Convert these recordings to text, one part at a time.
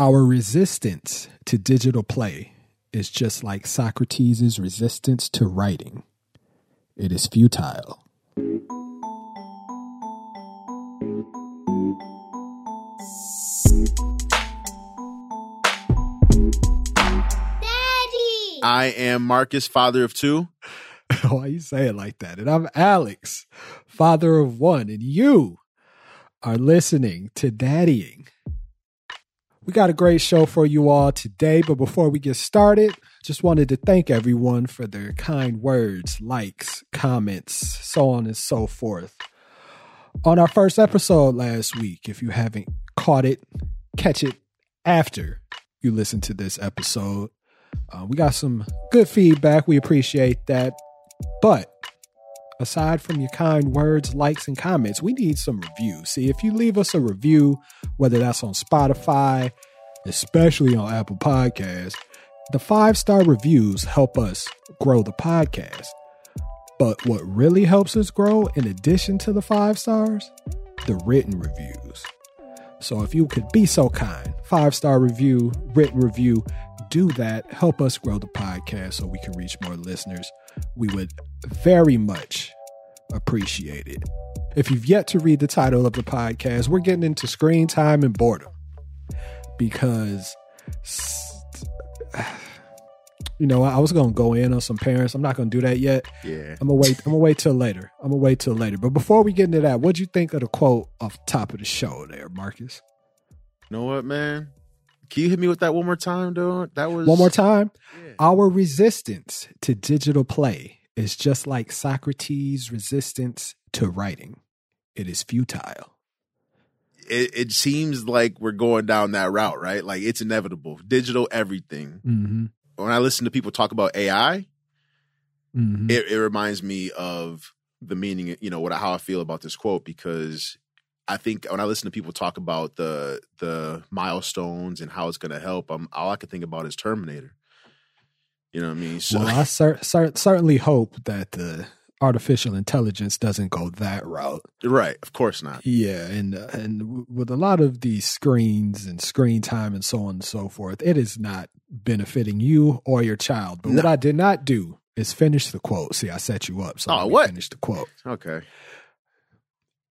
Our resistance to digital play is just like Socrates' resistance to writing. It is futile. Daddy! I am Markus, father of two. Why you say it like that? And I'm Alex, father of one. And you are listening to Daddying. We got a great show for you all today, but before we get started, just wanted to thank everyone for their kind words, likes, comments, so on and so forth. On our first episode last week, if you haven't caught it, catch it after you listen to this episode. We got some good feedback. We appreciate that. But aside from your kind words, likes, and comments, we need some reviews. See, if you leave us a review, whether that's on Spotify, especially on Apple Podcasts, the 5-star reviews help us grow the podcast. But what really helps us grow, in addition to the 5 stars, the written reviews. So if you could be so kind, 5-star review, written review, do that. Help us grow the podcast so we can reach more listeners. We would very much appreciate it. If you've yet to read the title of the podcast, we're getting into screen time and boredom because, you know, I was going to go in on some parents. I'm not going to do that yet. Yeah, I'm going to wait till later. But before we get into that, what'd you think of the quote off the top of the show there, Markus? You know what, man? Can you hit me with that one more time, dude? That was one more time. Yeah. Our resistance to digital play is just like Socrates' resistance to writing. It is futile. It seems like we're going down that route, right? Like it's inevitable. Digital everything. Mm-hmm. When I listen to people talk about AI, mm-hmm. it reminds me of the meaning. You know what? How I feel about this quote because. I think when I listen to people talk about the milestones and how it's going to help, all I can think about is Terminator. You know what I mean? So, well, I certainly hope that the artificial intelligence doesn't go that route. Right. Of course not. Yeah. And with a lot of these screens and screen time and so on and so forth, it is not benefiting you or your child. But no. What I did not do is finish the quote. See, I set you up. So finish the quote. Okay.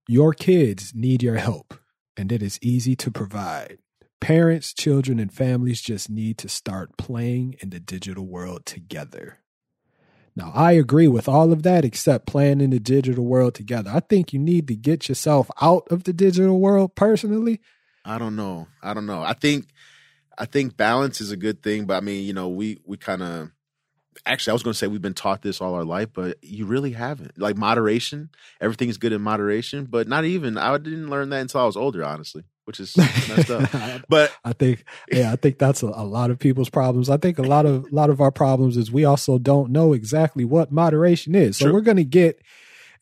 Your kids need your help, and it is easy to provide. Parents, children, and families just need to start playing in the digital world together. Now, I agree with all of that except playing in the digital world together. I think you need to get yourself out of the digital world personally. I don't know. I think balance is a good thing, but I mean, you know, we kind of... Actually, I was going to say we've been taught this all our life, but you really haven't. Like moderation, everything is good in moderation, but not even. I didn't learn that until I was older, honestly, which is messed up. But I think that's a lot of people's problems. I think a lot of our problems is we also don't know exactly what moderation is. So true. We're going to get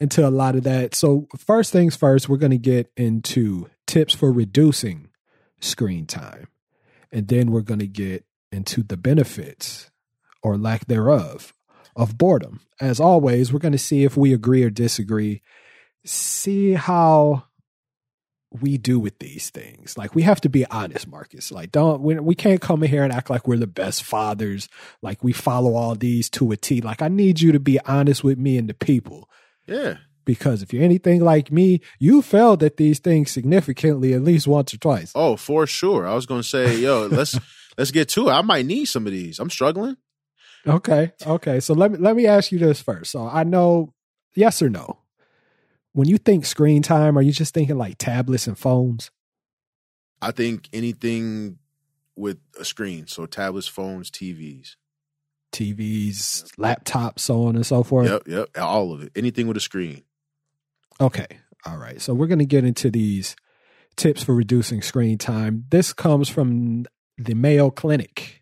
into a lot of that. So first things first, we're going to get into tips for reducing screen time, and then we're going to get into the benefits or lack thereof, of boredom. As always, we're going to see if we agree or disagree, see how we do with these things. Like, we have to be honest, Markus. Like, we can't come in here and act like we're the best fathers, like we follow all these to a T. Like, I need you to be honest with me and the people. Yeah. Because if you're anything like me, you failed at these things significantly at least once or twice. Oh, for sure. I was going to say, yo, let's get to it. I might need some of these. I'm struggling. Okay. So let me ask you this first. So I know, yes or no, when you think screen time, are you just thinking like tablets and phones? I think anything with a screen. So tablets, phones, TVs, laptops, so on and so forth. Yep. All of it. Anything with a screen. Okay. All right. So we're going to get into these tips for reducing screen time. This comes from the Mayo Clinic.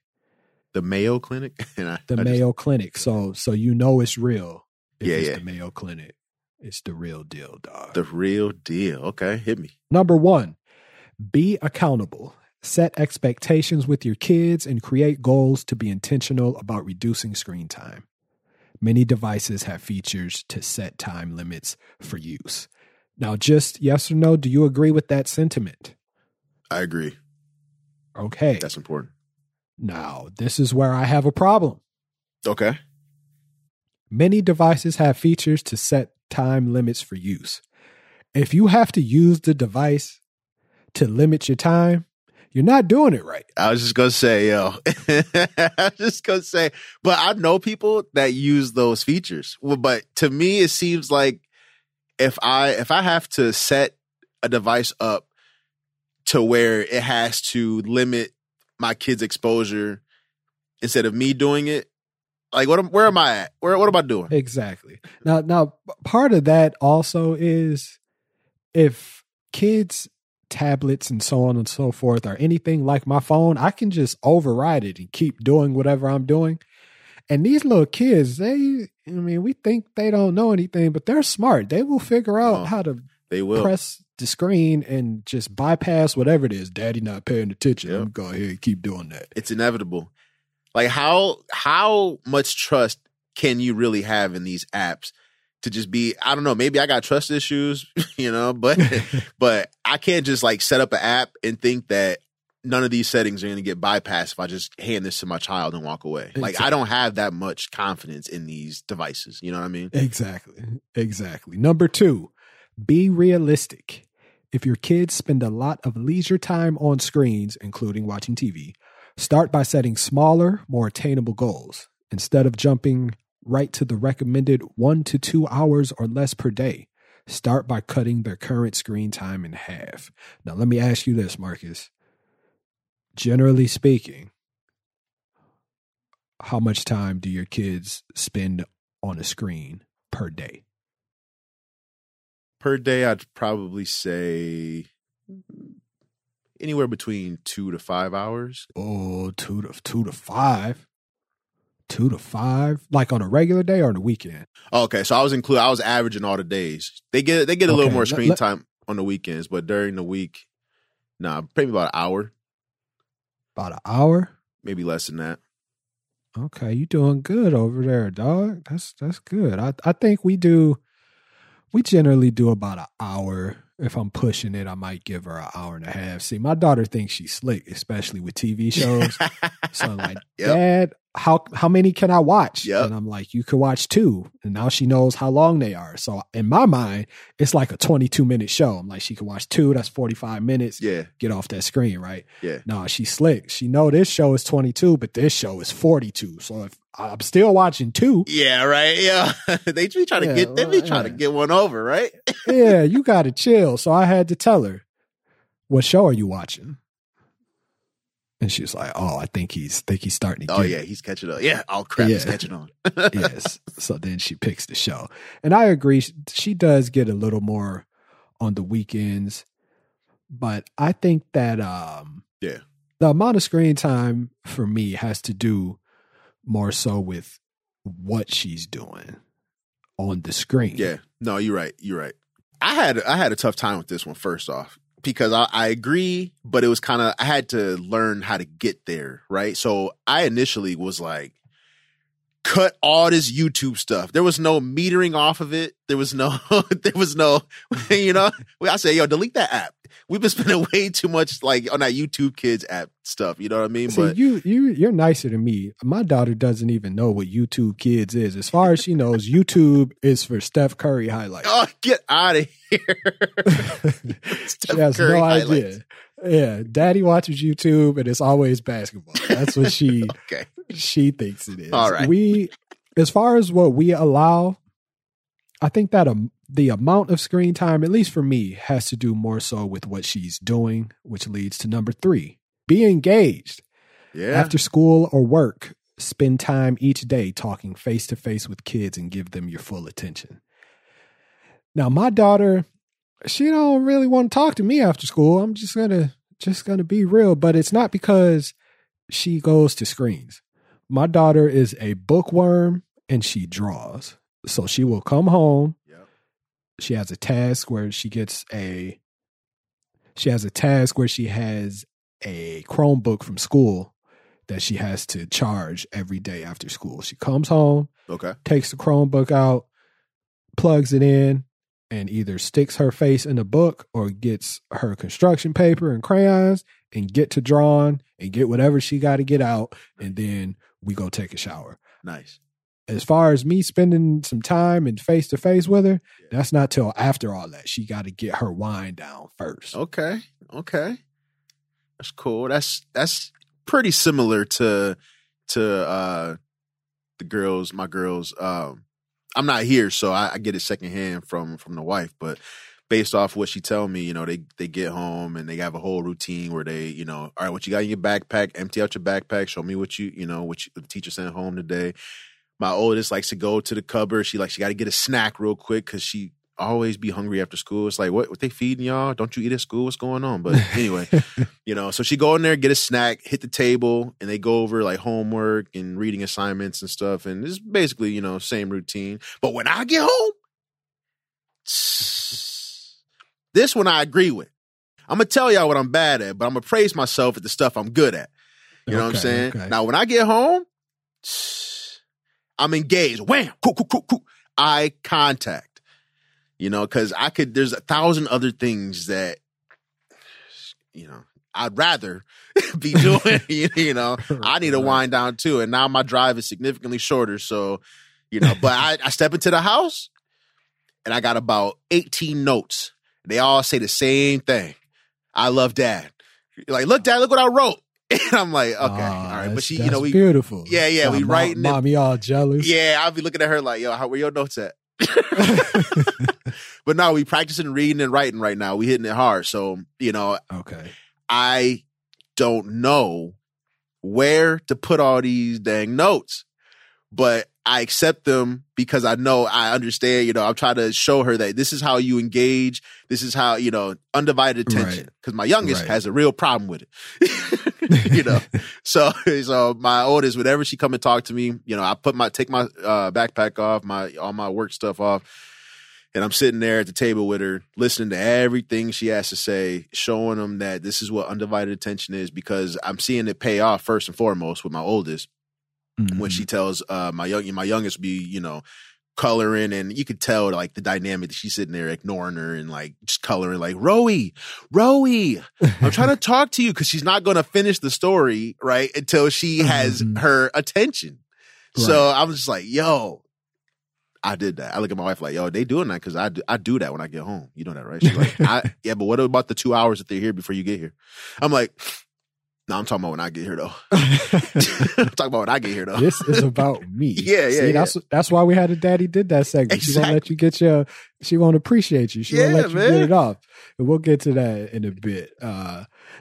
The Mayo Clinic? Clinic. So you know it's real. It's the Mayo Clinic. It's the real deal, dog. The real deal. Okay, hit me. Number 1, be accountable. Set expectations with your kids and create goals to be intentional about reducing screen time. Many devices have features to set time limits for use. Now, just yes or no, do you agree with that sentiment? I agree. Okay. That's important. Now, this is where I have a problem. Okay. Many devices have features to set time limits for use. If you have to use the device to limit your time, you're not doing it right. I was just going to say, yo. But I know people that use those features. But to me, it seems like if I have to set a device up to where it has to limit my kids' exposure instead of me doing it, like, where am I at? What am I doing? Exactly. Now, part of that also is if kids' tablets and so on and so forth are anything like my phone, I can just override it and keep doing whatever I'm doing. And these little kids, we think they don't know anything, but they're smart. They will figure out how to press the screen and just bypass whatever it is. Daddy not paying attention. Yep. I'm going to go ahead and keep doing that. It's inevitable. Like, how much trust can you really have in these apps to just be, I don't know, maybe I got trust issues, but I can't just like set up an app and think that none of these settings are going to get bypassed if I just hand this to my child and walk away. Exactly. Like, I don't have that much confidence in these devices. You know what I mean? Exactly. Number 2, be realistic. If your kids spend a lot of leisure time on screens, including watching TV, start by setting smaller, more attainable goals. Instead of jumping right to the recommended 1 to 2 hours or less per day, start by cutting their current screen time in half. Now, let me ask you this, Markus. Generally speaking, how much time do your kids spend on a screen per day? Per day, I'd probably say anywhere between 2 to 5 hours. Oh, 2 to 5. 2 to 5, like on a regular day or on a weekend? Okay, so I was averaging all the days. They get a little more screen time on the weekends, but during the week, probably about an hour. About an hour? Maybe less than that. Okay, you doing good over there, dog. That's good. I think we generally do about an hour. If I'm pushing it, I might give her an hour and a half. See, my daughter thinks she's slick, especially with TV shows. So I'm like, Dad, how many can I watch? Yep. And I'm like, you could watch 2. And now she knows how long they are. So in my mind, it's like a 22-minute show. I'm like, she can watch 2. That's 45 minutes. Yeah. Get off that screen, right? Yeah. No, she's slick. She know this show is 22, but this show is 42. So if I'm still watching 2. Yeah, right. Yeah. They be trying to get one over, right? Yeah, you got to chill. So I had to tell her, what show are you watching? And she was like, oh, I think he's starting to get it. He's catching on. Yeah. Oh, crap. Yeah. He's catching on. Yes. So then she picks the show. And I agree. She does get a little more on the weekends. But I think that the amount of screen time for me has to do more so with what she's doing on the screen. Yeah. No, you're right. I had a tough time with this one, first off, because I agree, but it was kind of, I had to learn how to get there, right? So I initially was like, cut all this YouTube stuff. There was no metering off of it. There was no, I say, yo, delete that app. We've been spending way too much like on that YouTube Kids app stuff. You know what I mean? See, but you're nicer than me. My daughter doesn't even know what YouTube Kids is. As far as she knows, YouTube is for Steph Curry highlights. Oh, get out of here. She has Curry no highlights. Idea. Yeah, Daddy watches YouTube and it's always basketball. That's what she she thinks it is. All right. As far as what we allow, I think that the amount of screen time, at least for me, has to do more so with what she's doing, which leads to number 3, be engaged. Yeah. After school or work, spend time each day talking face to face with kids and give them your full attention. Now, my daughter, she don't really want to talk to me after school. I'm just gonna be real, but it's not because she goes to screens. My daughter is a bookworm and she draws. So she will come home. Yep. She has a task where she has a Chromebook from school that she has to charge every day after school. She comes home, takes the Chromebook out, plugs it in, and either sticks her face in a book or gets her construction paper and crayons and get to drawing and get whatever she got to get out. And then we go take a shower. Nice. As far as me spending some time and face to face with her, that's not till after all that. She got to get her wine down first. Okay. Okay. That's cool. That's pretty similar to the girls, my girls. I'm not here, so I get it secondhand from the wife. But based off what she tell me, you know, they get home and they have a whole routine where they, you know, all right, what you got in your backpack? Empty out your backpack. Show me what you the teacher sent home today. My oldest likes to go to the cupboard. She got to get a snack real quick because she always be hungry after school. It's like, what they feeding y'all? Don't you eat at school? What's going on? But anyway, you know, so she go in there, get a snack, hit the table, and they go over like homework and reading assignments and stuff. And it's basically, you know, same routine. But when I get home, this one I agree with. I'm going to tell y'all what I'm bad at, but I'm going to praise myself at the stuff I'm good at. You know what I'm saying? Okay. Now, when I get home, I'm engaged. Wham! Cool. Eye contact. You know, because there's 1,000 other things that, you know, I'd rather be doing, you know, I need to wind down too. And now my drive is significantly shorter. So, you know, but I step into the house and I got about 18 notes. They all say the same thing. I love Dad. Like, look, Dad, look what I wrote. And I'm like, okay, all right. But she, you know, we beautiful. Yeah, yeah. We writing. Mommy all jealous. Yeah, I'll be looking at her like, yo, where your notes at? But no, we practicing reading and writing right now. We hitting it hard. So, you know, okay. I don't know where to put all these dang notes, but I accept them because I know I understand, you know, I'm trying to show her that this is how you engage. This is how, you know, undivided attention. Right. Cause my youngest has a real problem with it, you know? So my oldest, whenever she come and talk to me, you know, I put take my backpack off, all my work stuff off. And I'm sitting there at the table with her, listening to everything she has to say, showing them that this is what undivided attention is, because I'm seeing it pay off first and foremost with my oldest. Mm-hmm. When she tells my youngest be, you know, coloring, and you could tell like the dynamic that she's sitting there ignoring her and like just coloring like, Rowie, I'm trying to talk to you, because she's not going to finish the story, right, until she has her attention. Right. So I'm just like, yo. I did that. I look at my wife like, yo, they doing that because I do that when I get home. You know that, right? She's like, yeah, but what about the 2 hours that they're here before you get here? I'm like, no, I'm talking about when I get here, though. This is about me. Yeah. That's why we had a Daddy Did That segment. Exactly. She won't let you get your, she won't appreciate you. She won't let you get it off. And we'll get to that in a bit.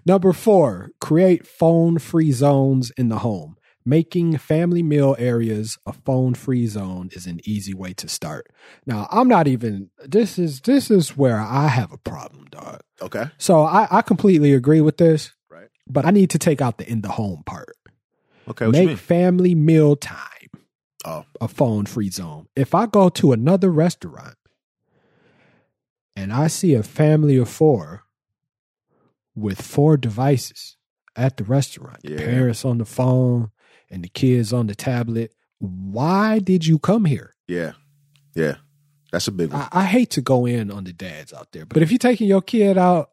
Number 4, create phone-free zones in the home. Making family meal areas a phone-free zone is an easy way to start. Now, this is where I have a problem, dog. Okay. So I completely agree with this. Right. But I need to take out the in the home part. Okay. What you mean? Make family meal time a phone-free zone. If I go to another restaurant and I see a family of 4 with 4 devices at the restaurant, the parents on the phone, and the kids on the tablet. Why did you come here? Yeah. Yeah. That's a big one. I hate to go in on the dads out there, but if you're taking your kid out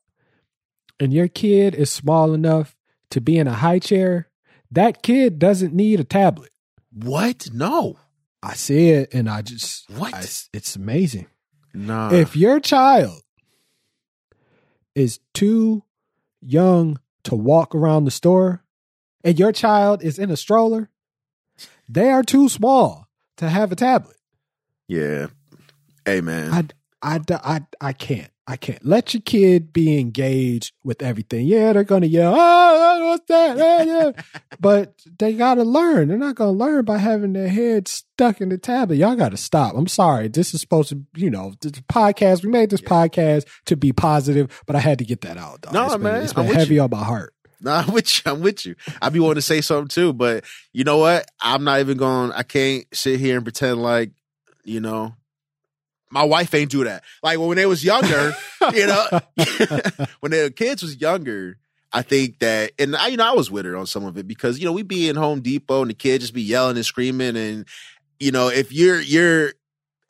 and your kid is small enough to be in a high chair, that kid doesn't need a tablet. What? No. I see it and I just... What? It's amazing. Nah. If your child is too young to walk around the store, and your child is in a stroller, they are too small to have a tablet. Yeah. Hey, man. I can't. Let your kid be engaged with everything. Yeah, they're going to yell, oh, what's that? Yeah. But they got to learn. They're not going to learn by having their head stuck in the tablet. Y'all got to stop. I'm sorry. This is supposed to, you know, this podcast. We made this podcast to be positive, but I had to get that out, dog. No, it's been heavy on my heart. No, I'm with you. I be wanting to say something too, but you know what? I'm not even going, I can't sit here and pretend like, you know, my wife ain't do that. Like when they was younger, you know, when their kids was younger, I think that, and I, you know, I was with her on some of it because, you know, we be in Home Depot and the kids just be yelling and screaming. And, you know, if you're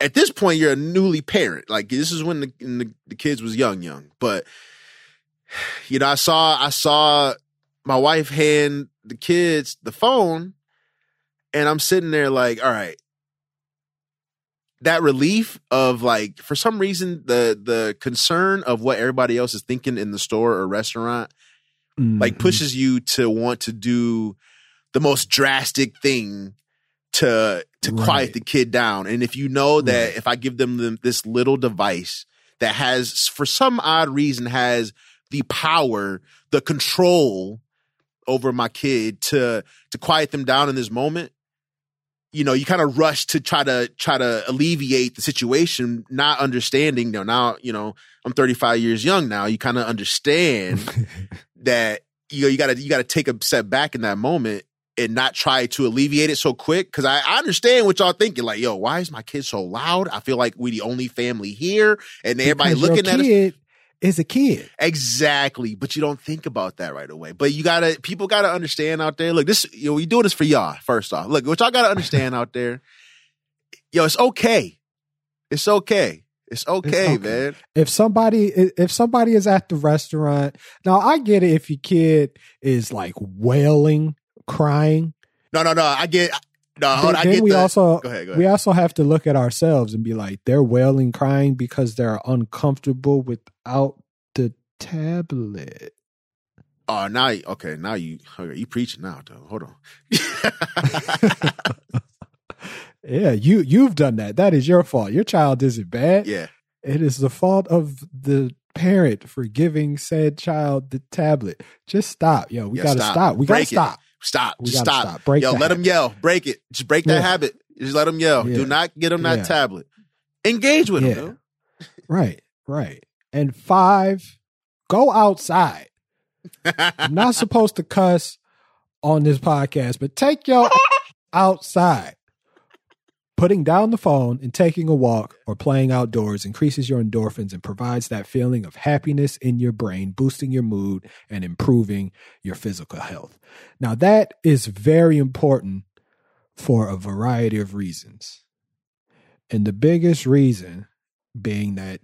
at this point, you're a newly parent. Like, this is when the kids was young. But, you know, I saw my wife hand the kids the phone, and I'm sitting there like, all right. That relief of, like, for some reason, the concern of what everybody else is thinking in the store or restaurant, like, pushes you to want to do the most drastic thing to right. quiet the kid down. And if you know that right. if I give them this little device that has, for some odd reason, has the power, the control over my kid to quiet them down in this moment, you know, you kind of rush to try to alleviate the situation, not understanding now, you know, I'm 35 years young now. You kind of understand that, you know, you gotta take a step back in that moment and not try to alleviate it so quick. 'Cause I understand what y'all thinking. Like, yo, why is my kid so loud? I feel like we the only family here and everybody because looking your kid at us. It's a kid. Exactly. But you don't think about that right away. But people gotta understand out there. Look, this, you know, we doing this for y'all, first off. Look, what y'all gotta understand out there, yo, it's okay. It's okay. It's okay, man. If somebody is at the restaurant, now I get it if your kid is like wailing, crying. No, I get we also have to look at ourselves and be like, they're wailing, crying because they're uncomfortable without the tablet. Oh, now you preaching now, though. Hold on. Yeah, you've done that. That is your fault. Your child isn't bad. Yeah, it is the fault of the parent for giving said child the tablet. Just stop, yo. We gotta stop. We gotta stop. Stop. Break yo, let them yell. Break it. Just break that habit. Just let them yell. Yeah. Do not get them that tablet. Engage with them. Yo. Right. And 5, go outside. I'm not supposed to cuss on this podcast, but take your outside. Putting down the phone and taking a walk or playing outdoors increases your endorphins and provides that feeling of happiness in your brain, boosting your mood and improving your physical health. Now, that is very important for a variety of reasons. And the biggest reason being that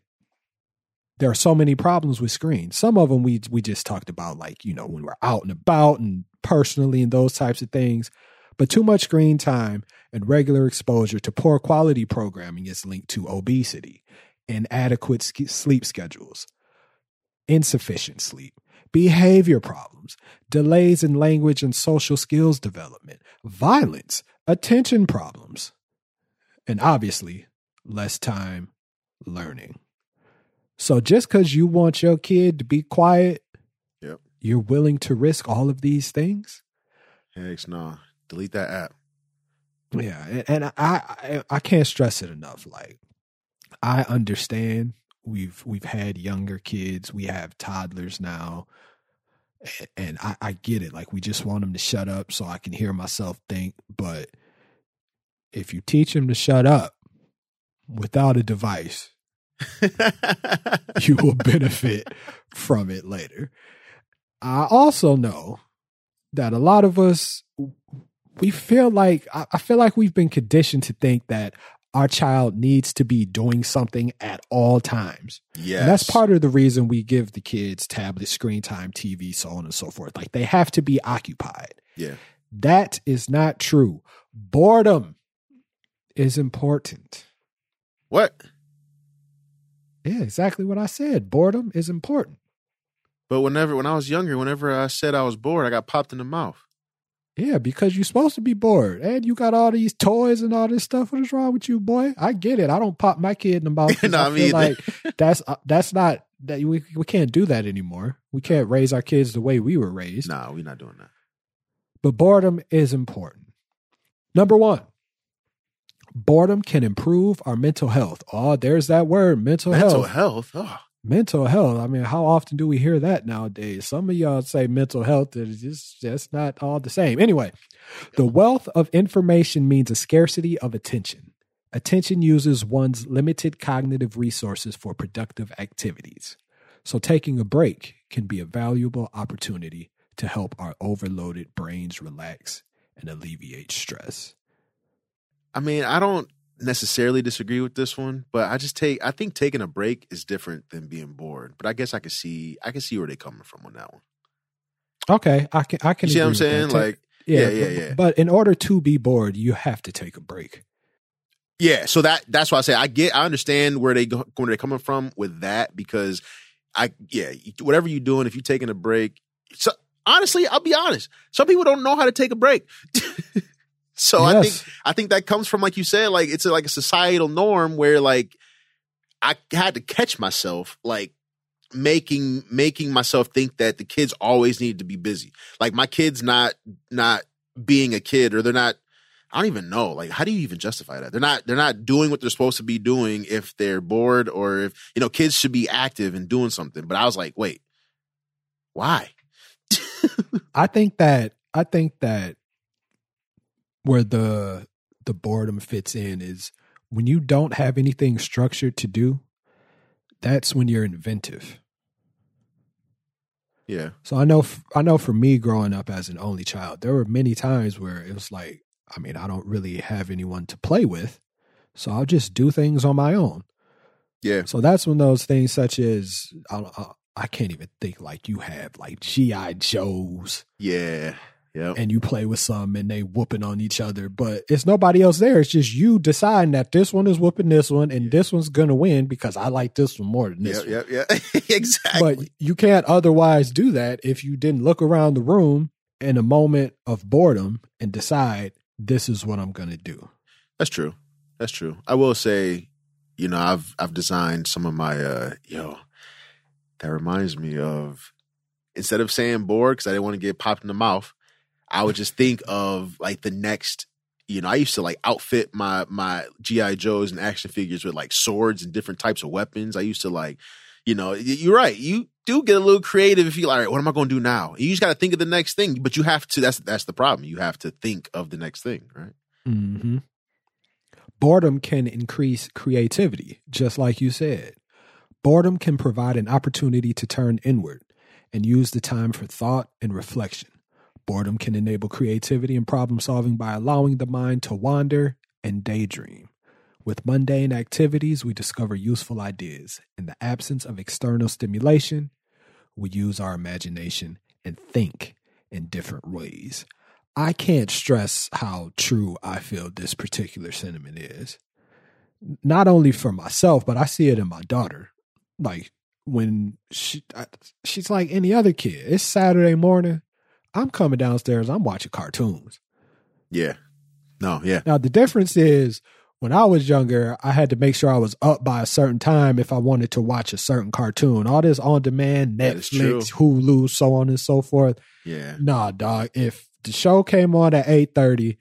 there are so many problems with screens. Some of them we just talked about, like, you know, when we're out and about and personally and those types of things. But too much screen time and regular exposure to poor quality programming is linked to obesity, inadequate sleep schedules, insufficient sleep, behavior problems, delays in language and social skills development, violence, attention problems, and obviously less time learning. So just because you want your kid to be quiet, you're willing to risk all of these things? Heck no. Delete that app. Yeah, and I can't stress it enough. Like, I understand we've had younger kids. We have toddlers now. And I get it. Like, we just want them to shut up so I can hear myself think. But if you teach them to shut up without a device, you will benefit from it later. I also know that a lot of us, I feel like we've been conditioned to think that our child needs to be doing something at all times. Yes. And that's part of the reason we give the kids tablets, screen time, TV, so on and so forth. Like, they have to be occupied. Yeah. That is not true. Boredom is important. What? Yeah, exactly what I said. Boredom is important. But when I was younger, whenever I said I was bored, I got popped in the mouth. Yeah, because you're supposed to be bored. And you got all these toys and all this stuff. What is wrong with you, boy? I get it. I don't pop my kid in the mouth. No, I feel like that's not, that we can't do that anymore. We can't raise our kids the way we were raised. No, we're not doing that. But boredom is important. Number 1, boredom can improve our mental health. Oh, there's that word, mental health. Oh. Mental health. I mean, how often do we hear that nowadays? Some of y'all say mental health is just that's not all the same. Anyway, the wealth of information means a scarcity of attention. Attention uses one's limited cognitive resources for productive activities. So taking a break can be a valuable opportunity to help our overloaded brains relax and alleviate stress. I mean, I don't necessarily disagree with this one, but I think taking a break is different than being bored. But I guess I can see where they're coming from on that one. Okay, I can. You see what I'm saying? Like, yeah. But in order to be bored, you have to take a break. Yeah, so that's why I say I understand where they're coming from with that, because whatever you're doing, if you're taking a break, so honestly, I'll be honest, some people don't know how to take a break. So yes. I think that comes from, like you said, like it's like a societal norm where like I had to catch myself like making myself think that the kids always need to be busy. Like my kid's not being a kid, or they're not. I don't even know. Like, how do you even justify that? They're not doing what they're supposed to be doing if they're bored, or if, you know, kids should be active and doing something. But I was like, wait, why? I think that where the boredom fits in is when you don't have anything structured to do, that's when you're inventive. Yeah. So I know for me growing up as an only child, there were many times where it was like, I mean, I don't really have anyone to play with, so I'll just do things on my own. Yeah. So that's when those things such as, I can't even think, like you have like G.I. Joes. Yeah. Yep. And you play with some and they whooping on each other, but it's nobody else there. It's just you deciding that this one is whooping this one and this one's going to win because I like this one more than this one. Yeah. Exactly. But you can't otherwise do that if you didn't look around the room in a moment of boredom and decide, this is what I'm going to do. That's true. I will say, you know, I've designed some of my, that reminds me of, instead of saying bored, because I didn't want to get popped in the mouth, I would just think of like the next, you know, I used to like outfit my G.I. Joes and action figures with like swords and different types of weapons. I used to like, you know, you're right. You do get a little creative if you're like, all right, what am I going to do now? You just got to think of the next thing, but you have to, that's the problem. You have to think of the next thing, right? Mm-hmm. Boredom can increase creativity, just like you said. Boredom can provide an opportunity to turn inward and use the time for thought and reflection. Boredom can enable creativity and problem solving by allowing the mind to wander and daydream. With mundane activities, we discover useful ideas. In the absence of external stimulation, we use our imagination and think in different ways. I can't stress how true I feel this particular sentiment is. Not only for myself, but I see it in my daughter. Like when she's like any other kid. It's Saturday morning. I'm coming downstairs. I'm watching cartoons. Yeah. No, yeah. Now, the difference is, when I was younger, I had to make sure I was up by a certain time if I wanted to watch a certain cartoon. All this on-demand, Netflix, Hulu, so on and so forth. Yeah. Nah, dog. If the show came on at 8:30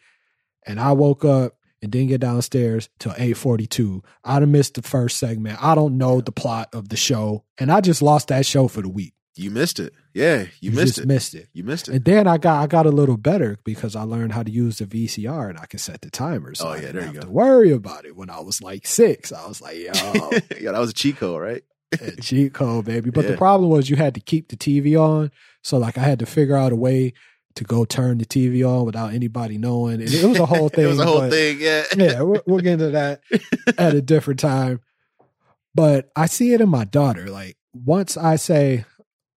and I woke up and didn't get downstairs till 8:42, I'd have missed the first segment. I don't know the plot of the show, and I just lost that show for the week. You missed it. Yeah, you missed it. And then I got a little better because I learned how to use the VCR and I can set the timer. So I didn't have to worry about it. When I was like 6, I was like, yo. Yeah, that was a cheat code, right? A cheat code, baby. But the problem was you had to keep the TV on. So like I had to figure out a way to go turn the TV on without anybody knowing. And it was a whole thing. Yeah, we'll get into that at a different time. But I see it in my daughter. Like once I say...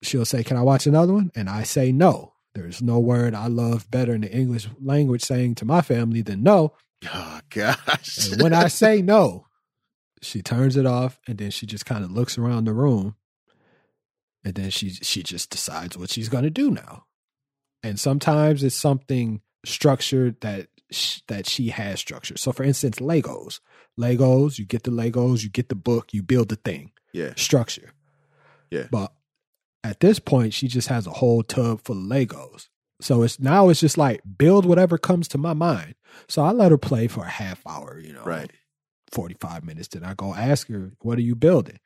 She'll say, can I watch another one? And I say, no. There's no word I love better in the English language saying to my family than no. Oh, gosh. And when I say no, she turns it off and then she just kind of looks around the room and then she just decides what she's going to do now. And sometimes it's something structured that she has structured. So for instance, Legos, you get the Legos, you get the book, you build the thing. Yeah. Structure. Yeah. But at this point, she just has a whole tub full of Legos. So it's just like, build whatever comes to my mind. So I let her play for a half hour, you know, right. 45 minutes. Then I go ask her, what are you building?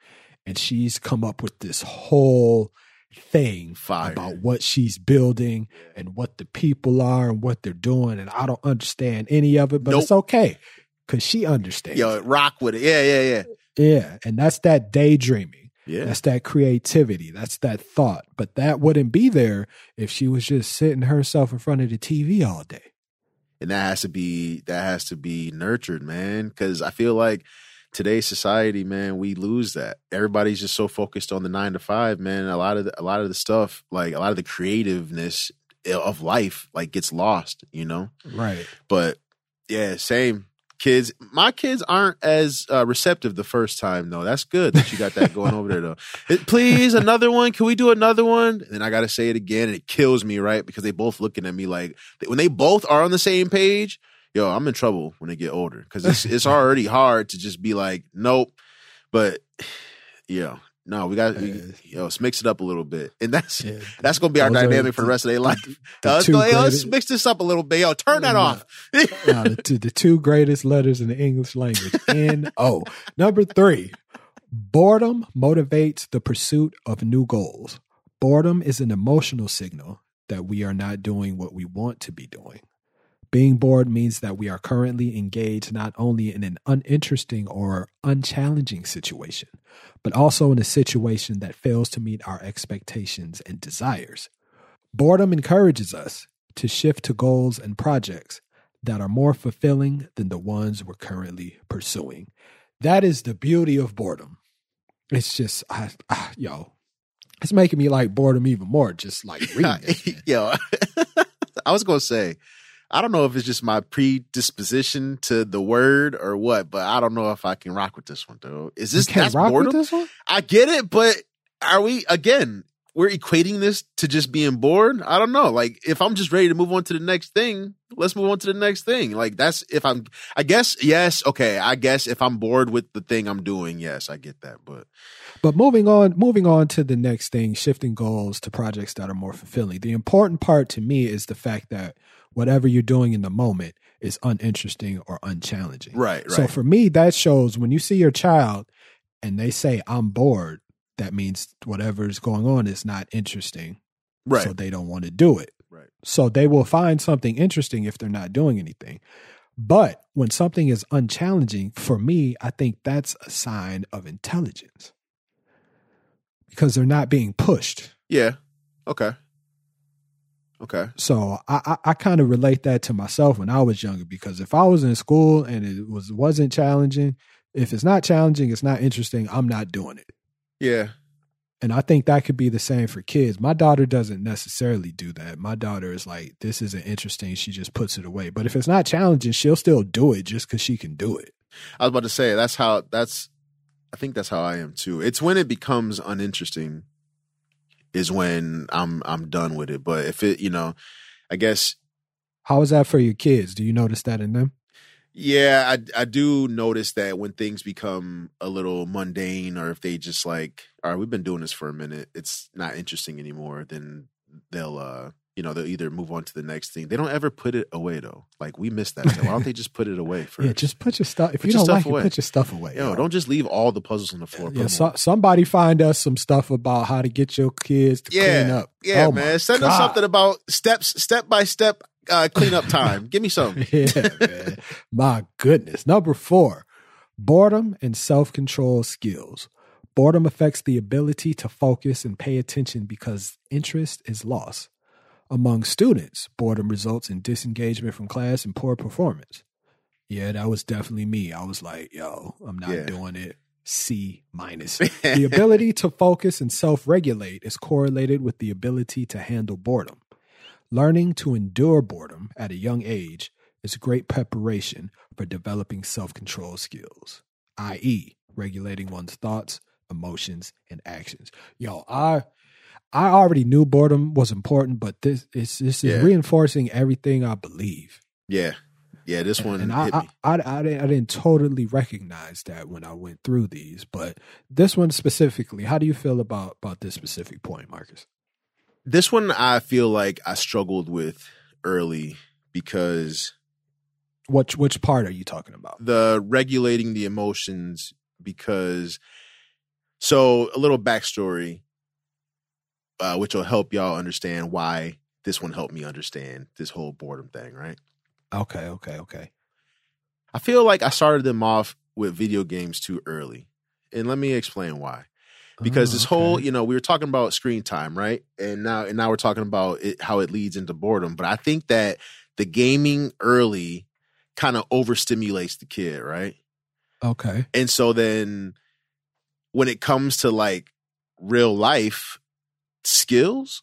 And she's come up with this whole thing about what she's building and what the people are and what they're doing. And I don't understand any of it, but It's okay because she understands. Yo, rock with it. Yeah. Yeah. And that's that daydreaming. Yeah. That's that creativity. That's that thought. But that wouldn't be there if she was just sitting herself in front of the TV all day. And that has to be nurtured, man, because I feel like today's society, man, we lose that. Everybody's just so focused on the 9 to 5, man. A lot of the stuff, like a lot of the creativeness of life, like gets lost, you know? Right. But yeah, same. Kids, my kids aren't as receptive the first time, though. That's good that you got that going over there, though. Please, another one? Can we do another one? And then I got to say it again, and it kills me, right? Because they both looking at me like, when they both are on the same page, yo, I'm in trouble when they get older. Because it's already hard to just be like, nope. But, yeah. No, let's mix it up a little bit. And that's going to be our dynamic for the rest of their life. Let's mix this up a little bit. Yo, turn that off. The two greatest letters in the English language, N-O. Number 3, boredom motivates the pursuit of new goals. Boredom is an emotional signal that we are not doing what we want to be doing. Being bored means that we are currently engaged not only in an uninteresting or unchallenging situation, but also in a situation that fails to meet our expectations and desires. Boredom encourages us to shift to goals and projects that are more fulfilling than the ones we're currently pursuing. That is the beauty of boredom. It's just, it's making me like boredom even more, just like reading it. Yo, I was going to say, I don't know if it's just my predisposition to the word or what, but I don't know if I can rock with this one, though. Is this rock boredom? With this one? I get it, but we're equating this to just being bored? I don't know. Like, if I'm just ready to move on to the next thing, let's move on to the next thing. Like, that's if I'm, I guess, yes, okay. I guess if I'm bored with the thing I'm doing, yes, I get that. But moving on to the next thing, shifting goals to projects that are more fulfilling. The important part to me is the fact that whatever you're doing in the moment is uninteresting or unchallenging. Right. So for me, that shows when you see your child and they say, I'm bored, that means whatever's going on is not interesting. Right. So they don't want to do it. Right. So they will find something interesting if they're not doing anything. But when something is unchallenging, for me, I think that's a sign of intelligence because they're not being pushed. Yeah. Okay. So I kind of relate that to myself when I was younger, because if I was in school and it wasn't challenging, if it's not challenging, it's not interesting, I'm not doing it. Yeah. And I think that could be the same for kids. My daughter doesn't necessarily do that. My daughter is like, this isn't interesting. She just puts it away. But if it's not challenging, she'll still do it just because she can do it. I was about to say, I think that's how I am too. It's when it becomes uninteresting is when I'm done with it. But if it, I guess. How is that for your kids? Do you notice that in them? Yeah, I do notice that when things become a little mundane, or if they just like, all right, we've been doing this for a minute, it's not interesting anymore, then they'll either move on to the next thing. They don't ever put it away, though. Like, we miss that. So why don't they just put it away first? Yeah, just put your stuff. If you don't like it, put your stuff away. Yo, don't just leave all the puzzles on the floor. Yeah, somebody find us some stuff about how to get your kids to clean up. Yeah, man. Send us something about steps, step-by-step cleanup time. Give me something. Yeah, man. My goodness. Number 4, boredom and self-control skills. Boredom affects the ability to focus and pay attention because interest is lost. Among students, boredom results in disengagement from class and poor performance. Yeah, that was definitely me. I was like, yo, I'm not doing it. C-. The ability to focus and self-regulate is correlated with the ability to handle boredom. Learning to endure boredom at a young age is great preparation for developing self-control skills, i.e. regulating one's thoughts, emotions, and actions. Yo, I already knew boredom was important, but this is reinforcing everything I believe. Yeah. Yeah, this one hit me. I didn't totally recognize that when I went through these, but this one specifically, how do you feel about this specific point, Markus? This one I feel like I struggled with early because... Which part are you talking about? The regulating the emotions because... So a little backstory... which will help y'all understand why this one helped me understand this whole boredom thing, right? Okay. I feel like I started them off with video games too early. And let me explain why. because this whole, you know, we were talking about screen time, right? And now we're talking about it, how it leads into boredom. But I think that the gaming early kind of overstimulates the kid, right? Okay. And so then when it comes to like real life skills,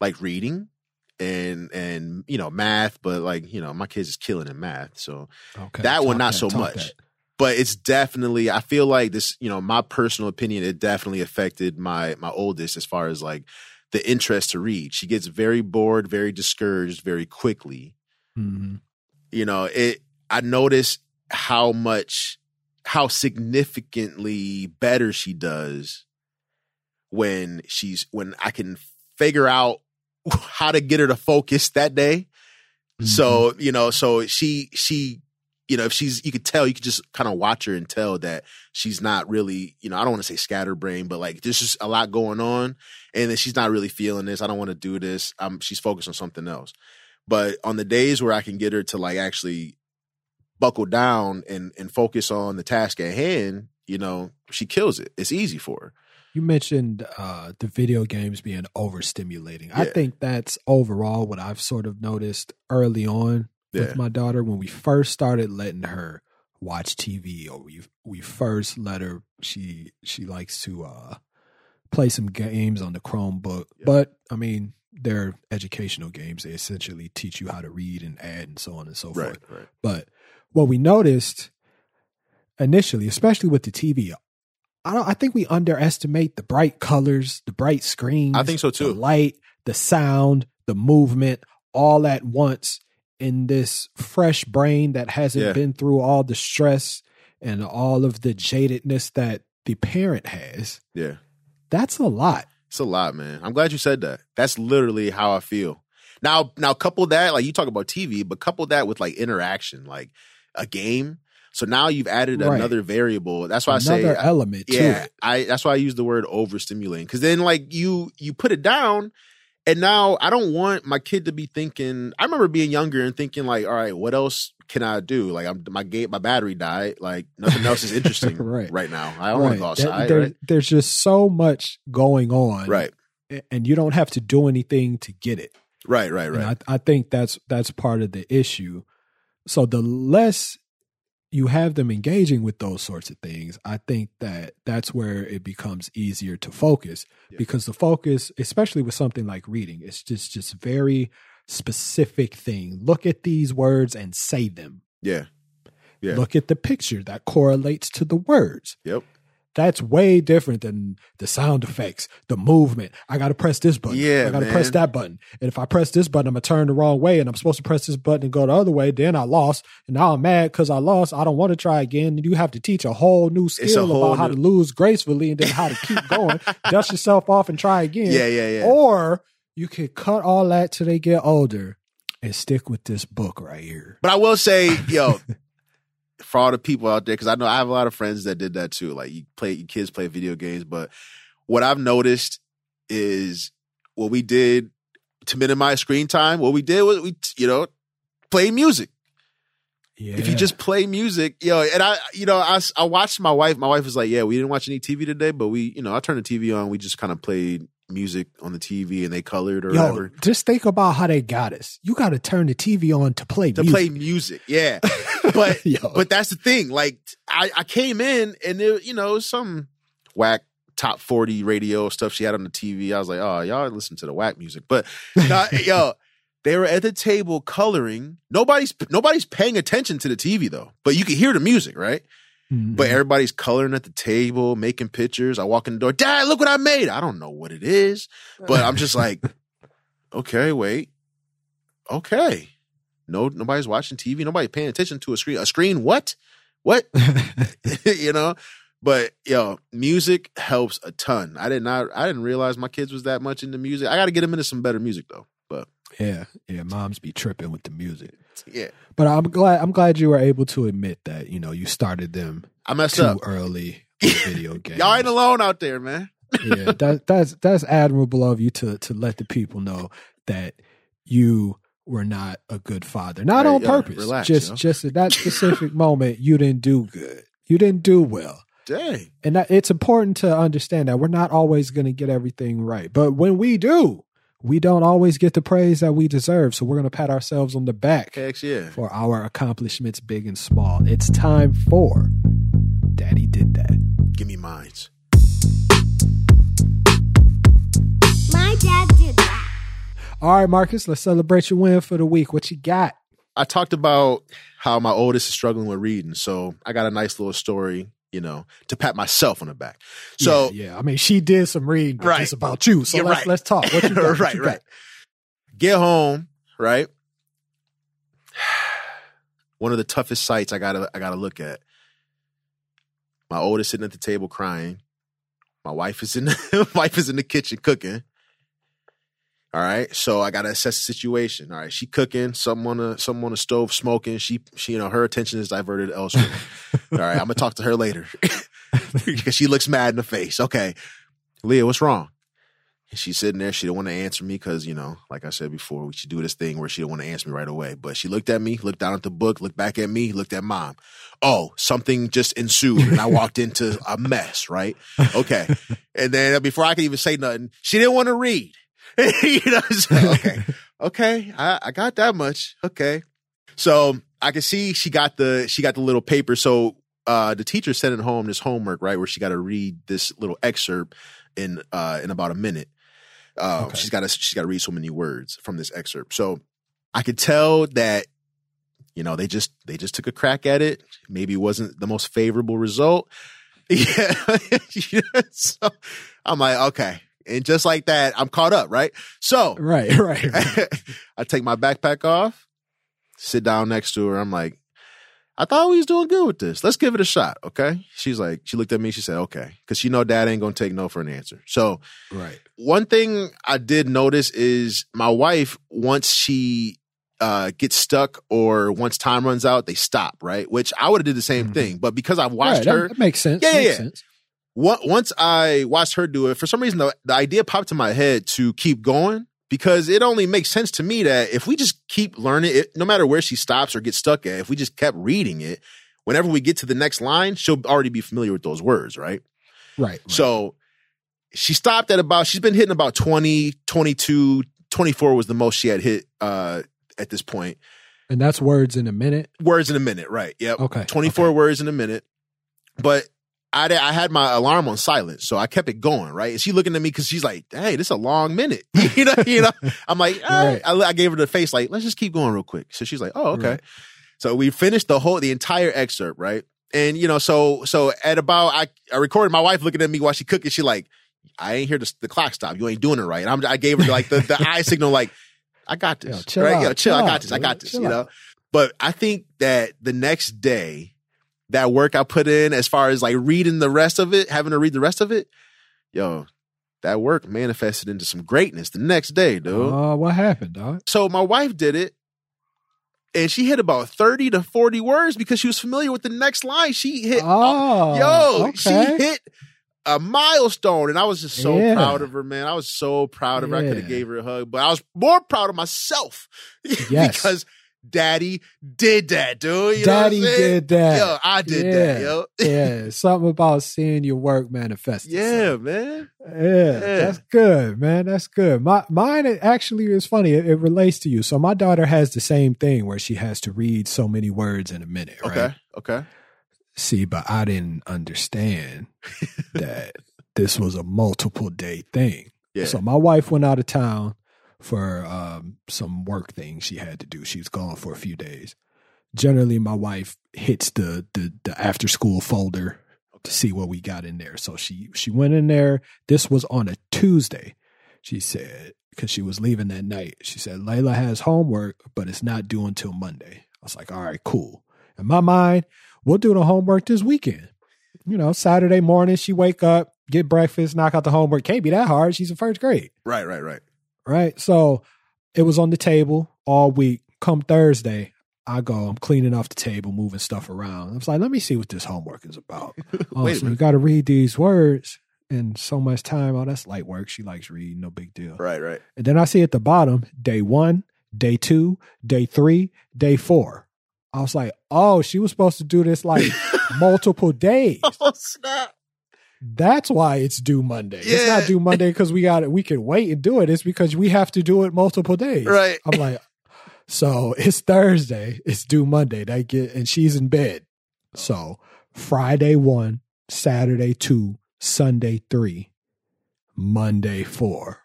like reading and you know, math, but like, you know, my kids is killing in math. So that one, not so much. But it's definitely, I feel like this, you know, my personal opinion, it definitely affected my oldest as far as like the interest to read. She gets very bored, very discouraged very quickly. Mm-hmm. You know, I noticed how significantly better she does when I can figure out how to get her to focus that day. Mm-hmm. So, you know, so she you know, if she's, you could tell, you could just kind of watch her and tell that she's not really, you know, I don't want to say scatterbrained, but like there's just a lot going on, and then she's not really feeling this. I don't want to do this. She's focused on something else. But on the days where I can get her to like actually buckle down and focus on the task at hand, you know, she kills it. It's easy for her. You mentioned the video games being overstimulating. Yeah. I think that's overall what I've sort of noticed early on. Yeah. With my daughter, when we first started letting her watch TV, or we first let her, she likes to play some games on the Chromebook. Yeah. But I mean, they're educational games. They essentially teach you how to read and add and so on and so forth. Right. But what we noticed initially, especially with the TV, I think we underestimate the bright colors, the bright screens. I think so too. The light, the sound, the movement, all at once. In this fresh brain that hasn't been through all the stress and all of the jadedness that the parent has. Yeah. That's a lot. It's a lot, man. I'm glad you said that. That's literally how I feel. Now couple that, like you talk about TV, but couple that with like interaction, like a game. So now you've added another variable. That's why another element to it. That's why I use the word overstimulating. Because then like you put it down. And now I don't want my kid to be thinking. I remember being younger and thinking like, all right, what else can I do? Like my battery died. Like nothing else is interesting right now. I don't want to go outside. There's just so much going on. Right. And you don't have to do anything to get it. Right. And I think that's part of the issue. So the less you have them engaging with those sorts of things, I think that's where it becomes easier to focus, because the focus, especially with something like reading, it's just very specific thing. Look at these words and say them. Yeah. Look at the picture that correlates to the words. Yep. That's way different than the sound effects, the movement. I got to press this button. Yeah, I got to press that button. And if I press this button, I'm going to turn the wrong way, and I'm supposed to press this button and go the other way. Then I lost, and now I'm mad because I lost. I don't want to try again. You have to teach a whole new skill about how to lose gracefully and then how to keep going. Dust yourself off and try again. Yeah. Or you could cut all that till they get older and stick with this book right here. But I will say, yo... for all the people out there, because I know I have a lot of friends that did that too. Like your kids play video games, but what I've noticed is what we did to minimize screen time. What we did was we play music. Yeah. If you just play music, and I watched my wife. My wife was like, "Yeah, we didn't watch any TV today, but we, I turned the TV on. We just kind of played music on the TV, and they colored or whatever." Just think about how they got us. You got to turn the TV on to play music. Yeah. But that's the thing. Like I came in and there, it was some whack top 40 radio stuff she had on the TV. I was like, oh, y'all listen to the whack music. But they were at the table coloring. Nobody's paying attention to the TV though. But you can hear the music, right? Mm-hmm. But everybody's coloring at the table, making pictures. I walk in the door, Dad, look what I made. I don't know what it is, but I'm just like, okay, wait. Okay. Nobody's watching TV. Nobody paying attention to a screen. A screen? What? But music helps a ton. I didn't realize my kids was that much into music. I got to get them into some better music though. But yeah, moms be tripping with the music. Yeah, but I'm glad you were able to admit that you started them. I messed up early with video games. Y'all ain't alone out there, man. Yeah, that's admirable of you to let the people know that you. We're not a good father. Not on purpose. Relax, just at that specific moment, you didn't do good. You didn't do well. Dang. And that, it's important to understand that we're not always going to get everything right. But when we do, we don't always get the praise that we deserve. So we're going to pat ourselves on the back for our accomplishments, big and small. It's time for Daddy Did That. Give me mines. My dad did that. All right, Markus, let's celebrate your win for the week. What you got? I talked about how my oldest is struggling with reading. So I got a nice little story, you know, to pat myself on the back. So yeah. I mean, she did some reading, but it's about you. So let's talk. What you got? What you got? Get home, right? One of the toughest sights I gotta look at. My oldest sitting at the table crying. My wife is in the kitchen cooking. All right, so I gotta assess the situation. All right, she cooking, something on the stove smoking. She, you know, her attention is diverted elsewhere. All right, I'm gonna talk to her later because she looks mad in the face. Okay, Leah, what's wrong? And she's sitting there. She don't want to answer me because, you know, like I said before, we should do this thing where she don't want to answer me right away. But she looked at me, looked down at the book, looked back at me, looked at mom. Oh, something just ensued, and I walked into a mess. Right? Okay, and then before I could even say nothing, she didn't want to read. You know, so, okay, I got that much. Okay, so I can see she got the little paper. So the teacher sent it home this homework, right, where she got to read this little excerpt in about a minute. Okay. She's got to read so many words from this excerpt. So I could tell that, you know, they just took a crack at it. Maybe it wasn't the most favorable result. Yeah, so I'm like, okay. And just like that, I'm caught up, right? So right. I take my backpack off, sit down next to her. I'm like, I thought we was doing good with this. Let's give it a shot, okay? She's like, she looked at me. She said, okay, because she know Dad ain't going to take no for an answer. So right. One thing I did notice is my wife, once she gets stuck or once time runs out, they stop, right? Which I would have did the same thing. But because I've watched her. That makes sense. Yeah. Once I watched her do it, for some reason, the idea popped to my head to keep going because it only makes sense to me that if we just keep learning it, no matter where she stops or gets stuck at, if we just kept reading it, whenever we get to the next line, she'll already be familiar with those words, right? Right. So she stopped at about, she's been hitting about 20, 22, 24 was the most she had hit at this point. And that's words in a minute? Words in a minute, right. Yep. Okay. 24 words in a minute. But I had my alarm on silent, so I kept it going, right? And she looking at me because she's like, hey, this is a long minute. you know. I'm like, right. I gave her the face like, let's just keep going real quick. So she's like, oh, okay. Right. So we finished the entire excerpt, right? And, you know, so at about, I recorded my wife looking at me while she cooking. She like, I ain't hear the clock stop. You ain't doing it right. And I gave her like the eye signal like, I got this. Yo, chill right? Out, yo, chill I got this. Dude, I got this, you know. Out. But I think that the next day, that work I put in as far as like reading the rest of it, having to read the rest of it, yo, that work manifested into some greatness the next day, dude. What happened, dog? So my wife did it and she hit about 30 to 40 words because she was familiar with the next line. She hit, she hit a milestone and I was just so proud of her, man. I was so proud of her. I could have gave her a hug, but I was more proud of myself because Daddy did that, dude. You Daddy know what I'm did that. Yo, I did that, yo. Yeah, something about seeing your work manifest. Yeah, man. Yeah, that's good, man. That's good. Mine actually is funny. It relates to you. So my daughter has the same thing where she has to read so many words in a minute, right? Okay. See, but I didn't understand that this was a multiple day thing. Yeah. So my wife went out of town for some work thing she had to do. She was gone for a few days. Generally, my wife hits the after school folder to see what we got in there. So she went in there. This was on a Tuesday, she said, because she was leaving that night. She said, Layla has homework, but it's not due until Monday. I was like, all right, cool. In my mind, we'll do the homework this weekend. You know, Saturday morning, she wake up, get breakfast, knock out the homework. Can't be that hard. She's in first grade. Right. Right. So it was on the table all week. Come Thursday, I'm cleaning off the table, moving stuff around. I was like, let me see what this homework is about. So you got to read these words in so much time. Oh, that's light work. She likes reading. No big deal. Right. And then I see at the bottom, day 1, day 2, day 3, day 4. I was like, oh, she was supposed to do this like multiple days. Oh, snap. That's why it's due Monday. Yeah. It's not due Monday because we got it. We can wait and do it. It's because we have to do it multiple days. Right. I'm like, so it's Thursday. It's due Monday. And she's in bed. So Friday 1, Saturday 2, Sunday 3, Monday 4.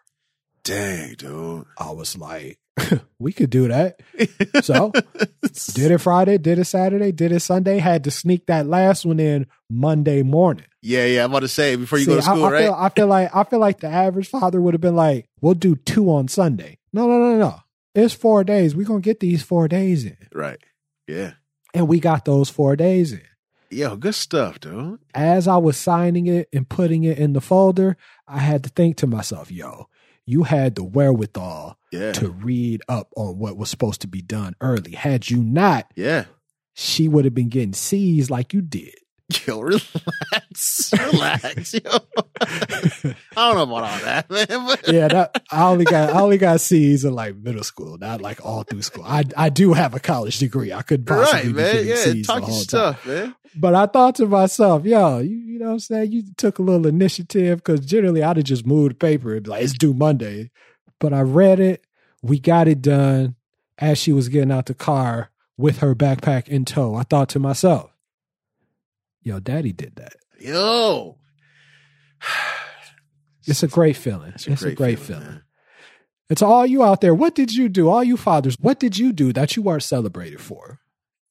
Dang, dude. I was like, we could do that. So did it Friday, did it Saturday, did it Sunday, had to sneak that last one in Monday morning. Yeah, yeah. I'm about to say before you go to school, right? I feel like the average father would have been like, we'll do 2 on Sunday. No. It's 4 days. We're gonna get these 4 days in. Right. Yeah. And we got those 4 days in. Yo, good stuff, dude. As I was signing it and putting it in the folder, I had to think to myself, yo, you had the wherewithal to read up on what was supposed to be done early. Had you not, she would have been getting C's like you did. Yo, relax. Yo. I don't know about all that, man. But I only got C's in like middle school, not like all through school. I do have a college degree. I couldn't possibly be getting C's the whole time, man. But I thought to myself, yo, you know what I'm saying? You took a little initiative because generally I'd have just moved the paper and be like, it's due Monday. But I read it. We got it done as she was getting out the car with her backpack in tow. I thought to myself, yo, daddy did that. Yo. It's a great feeling. It's a great feeling. And to all you out there, what did you do? All you fathers, what did you do that you weren't celebrated for?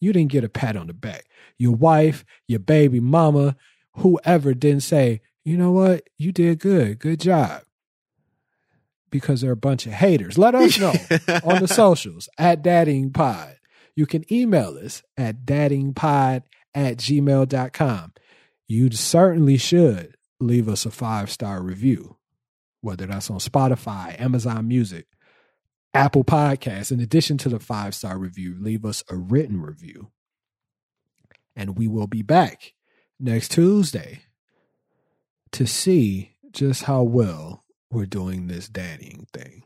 You didn't get a pat on the back. Your wife, your baby mama, whoever didn't say, you know what? You did good. Good job. Because they're a bunch of haters. Let us know on the socials at Daddying Pod. You can email us at daddyingpod@gmail.com. You certainly should leave us a 5-star review, whether that's on Spotify, Amazon Music, Apple Podcasts. In addition to the 5-star review, leave us a written review. And we will be back next Tuesday to see just how well we're doing this daddying thing.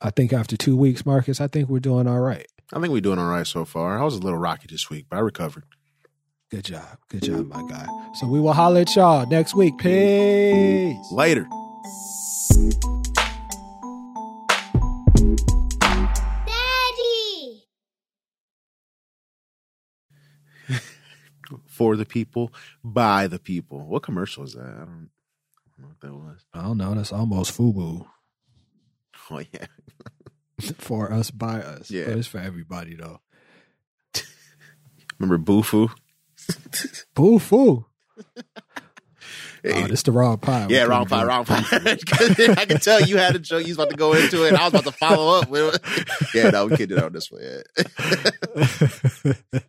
I think after 2 weeks, Markus, I think we're doing all right. I think we're doing all right so far. I was a little rocky this week, but I recovered. Good job. Good job, my guy. So we will holler at y'all next week. Peace. Later. Daddy. For the people, by the people. What commercial is that? I don't know what that was. I don't know. That's almost FUBU. Oh, yeah. For us, by us. Yeah. But it's for everybody, though. Remember Boo-Foo? Boo-Foo? Hey. Oh, this the wrong pie. Yeah, wrong pie. I can tell you had a joke. You was about to go into it. And I was about to follow up with it. Yeah, no, we can't do that on this one. Yeah.